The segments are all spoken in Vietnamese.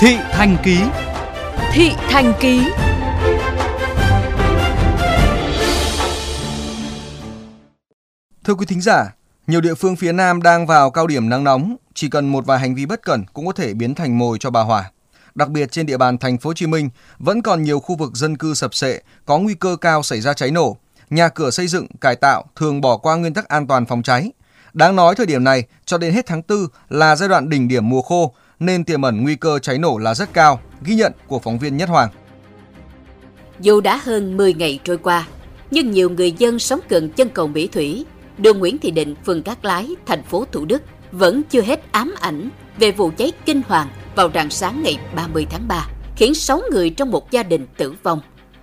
Thị Thành Ký. Thị Thành Ký. Thưa quý thính giả, nhiều địa phương phía Nam đang vào cao điểm nắng nóng, chỉ cần một vài hành vi bất cẩn cũng có thể biến thành mồi cho bà hỏa. Đặc biệt trên địa bàn thành phố Hồ Chí Minh vẫn còn nhiều khu vực dân cư sập xệ có nguy cơ cao xảy ra cháy nổ. Nhà cửa xây dựng, cải tạo thường bỏ qua nguyên tắc an toàn phòng cháy. Đáng nói thời điểm này cho đến hết tháng 4 là giai đoạn đỉnh điểm mùa khô nên tiềm ẩn nguy cơ cháy nổ là rất cao, ghi nhận của phóng viên Nhất Hoàng. Dù đã hơn 10 ngày trôi qua, nhưng nhiều người dân sống gần chân cầu Mỹ Thủy, đường Nguyễn Thị Định, phường Cát Lái, thành phố Thủ Đức vẫn chưa hết ám ảnh về vụ cháy kinh hoàng vào rạng sáng ngày 30 tháng 3, khiến 6 người trong một gia đình tử vong.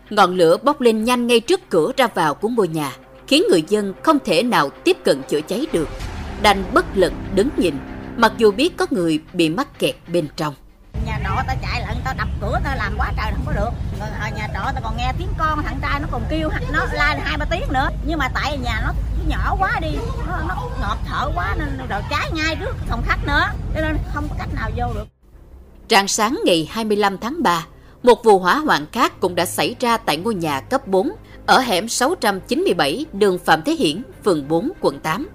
Ngọn lửa bốc lên nhanh ngay trước cửa ra vào của ngôi nhà, khiến người dân không thể nào tiếp cận chữa cháy được, đành bất lực đứng nhìn, mặc dù biết có người bị mắc kẹt bên trong. Nhà trọ tao chạy lận, tao đập cửa, tao làm quá trời không có được. Còn ở nhà trọ tao còn nghe tiếng con thằng trai nó còn kêu, nó la 2-3 tiếng nữa. Nhưng mà tại nhà nó nhỏ quá đi, nó ngộp thở quá nên rồi cháy ngay trước phòng khách nữa, cho nên không có cách nào vô được. Rạng sáng ngày 25 tháng 3, một vụ hỏa hoạn khác cũng đã xảy ra tại ngôi nhà cấp 4 ở hẻm 697 đường Phạm Thế Hiển, phường 4, quận 8,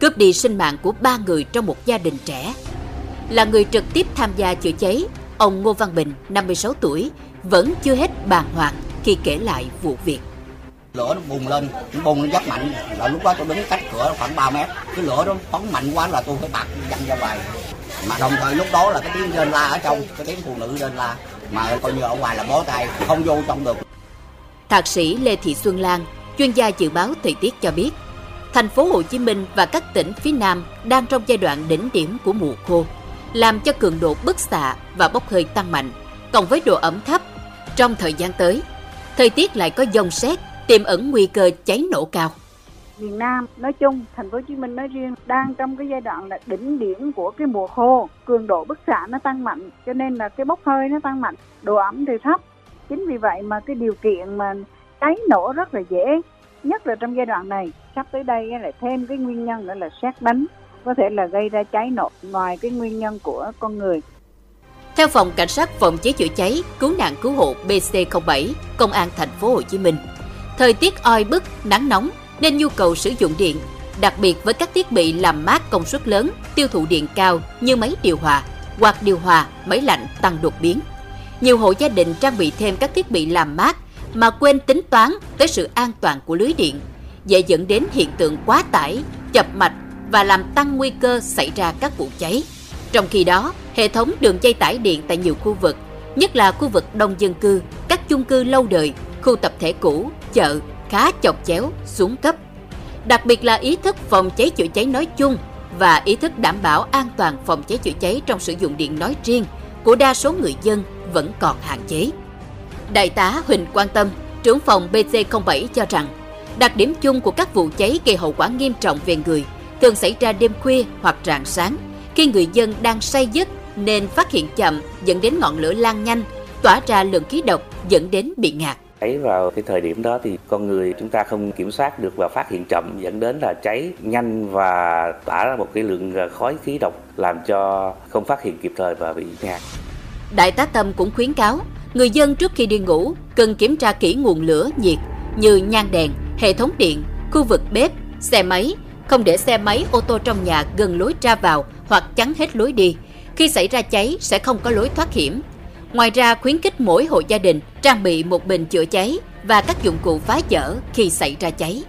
cướp đi sinh mạng của 3 người trong một gia đình trẻ. Là người trực tiếp tham gia chữa cháy, ông Ngô Văn Bình, 56 tuổi, vẫn chưa hết bàng hoàng khi kể lại vụ việc. Lửa nó bùng lên, nó bùng rất mạnh, là lúc đó tôi đứng cách cửa khoảng 3 mét, cái lửa nó phóng mạnh quá là tôi phải bật văng ra ngoài. Mà đồng thời lúc đó là cái tiếng rên la ở trong, cái tiếng phụ nữ rên la, mà coi như ở ngoài là bó tay, không vô trong được. Thạc sĩ Lê Thị Xuân Lan, chuyên gia dự báo thời tiết cho biết, thành phố Hồ Chí Minh và các tỉnh phía Nam đang trong giai đoạn đỉnh điểm của mùa khô, làm cho cường độ bức xạ và bốc hơi tăng mạnh, cộng với độ ẩm thấp. Trong thời gian tới, thời tiết lại có dông sét, tiềm ẩn nguy cơ cháy nổ cao. Miền Nam nói chung, thành phố Hồ Chí Minh nói riêng đang trong cái giai đoạn là đỉnh điểm của cái mùa khô, cường độ bức xạ nó tăng mạnh, cho nên là cái bốc hơi nó tăng mạnh, độ ẩm thì thấp. Chính vì vậy mà cái điều kiện mà cháy nổ rất là dễ, nhất là trong giai đoạn này. Sắp tới đây lại thêm cái nguyên nhân nữa là sét đánh, có thể là gây ra cháy nổ ngoài cái nguyên nhân của con người. Theo Phòng Cảnh sát Phòng cháy chữa cháy, Cứu nạn Cứu hộ BC07, Công an thành phố Hồ Chí Minh, thời tiết oi bức, nắng nóng nên nhu cầu sử dụng điện, đặc biệt với các thiết bị làm mát công suất lớn, tiêu thụ điện cao như máy điều hòa, quạt điều hòa, máy lạnh tăng đột biến. Nhiều hộ gia đình trang bị thêm các thiết bị làm mát mà quên tính toán tới sự an toàn của lưới điện, dễ dẫn đến hiện tượng quá tải, chập mạch và làm tăng nguy cơ xảy ra các vụ cháy. Trong khi đó, hệ thống đường dây tải điện tại nhiều khu vực, nhất là khu vực đông dân cư, các chung cư lâu đời, khu tập thể cũ, chợ khá chọc chéo, xuống cấp. Đặc biệt là ý thức phòng cháy chữa cháy nói chung và ý thức đảm bảo an toàn phòng cháy chữa cháy trong sử dụng điện nói riêng của đa số người dân vẫn còn hạn chế. Đại tá Huỳnh Quang Tâm, trưởng phòng BC07 cho rằng, đặc điểm chung của các vụ cháy gây hậu quả nghiêm trọng về người thường xảy ra đêm khuya hoặc rạng sáng, khi người dân đang say giấc nên phát hiện chậm, dẫn đến ngọn lửa lan nhanh, tỏa ra lượng khí độc dẫn đến bị ngạt. Cháy vào cái thời điểm đó thì con người chúng ta không kiểm soát được và phát hiện chậm, dẫn đến là cháy nhanh và tỏa ra một cái lượng khói khí độc làm cho không phát hiện kịp thời và bị ngạt. Đại tá Tâm cũng khuyến cáo người dân trước khi đi ngủ cần kiểm tra kỹ nguồn lửa, nhiệt như nhang đèn, hệ thống điện, khu vực bếp, xe máy, không để xe máy, ô tô trong nhà gần lối ra vào hoặc chắn hết lối đi. Khi xảy ra cháy sẽ không có lối thoát hiểm. Ngoài ra, khuyến khích mỗi hộ gia đình trang bị một bình chữa cháy và các dụng cụ phá dỡ khi xảy ra cháy.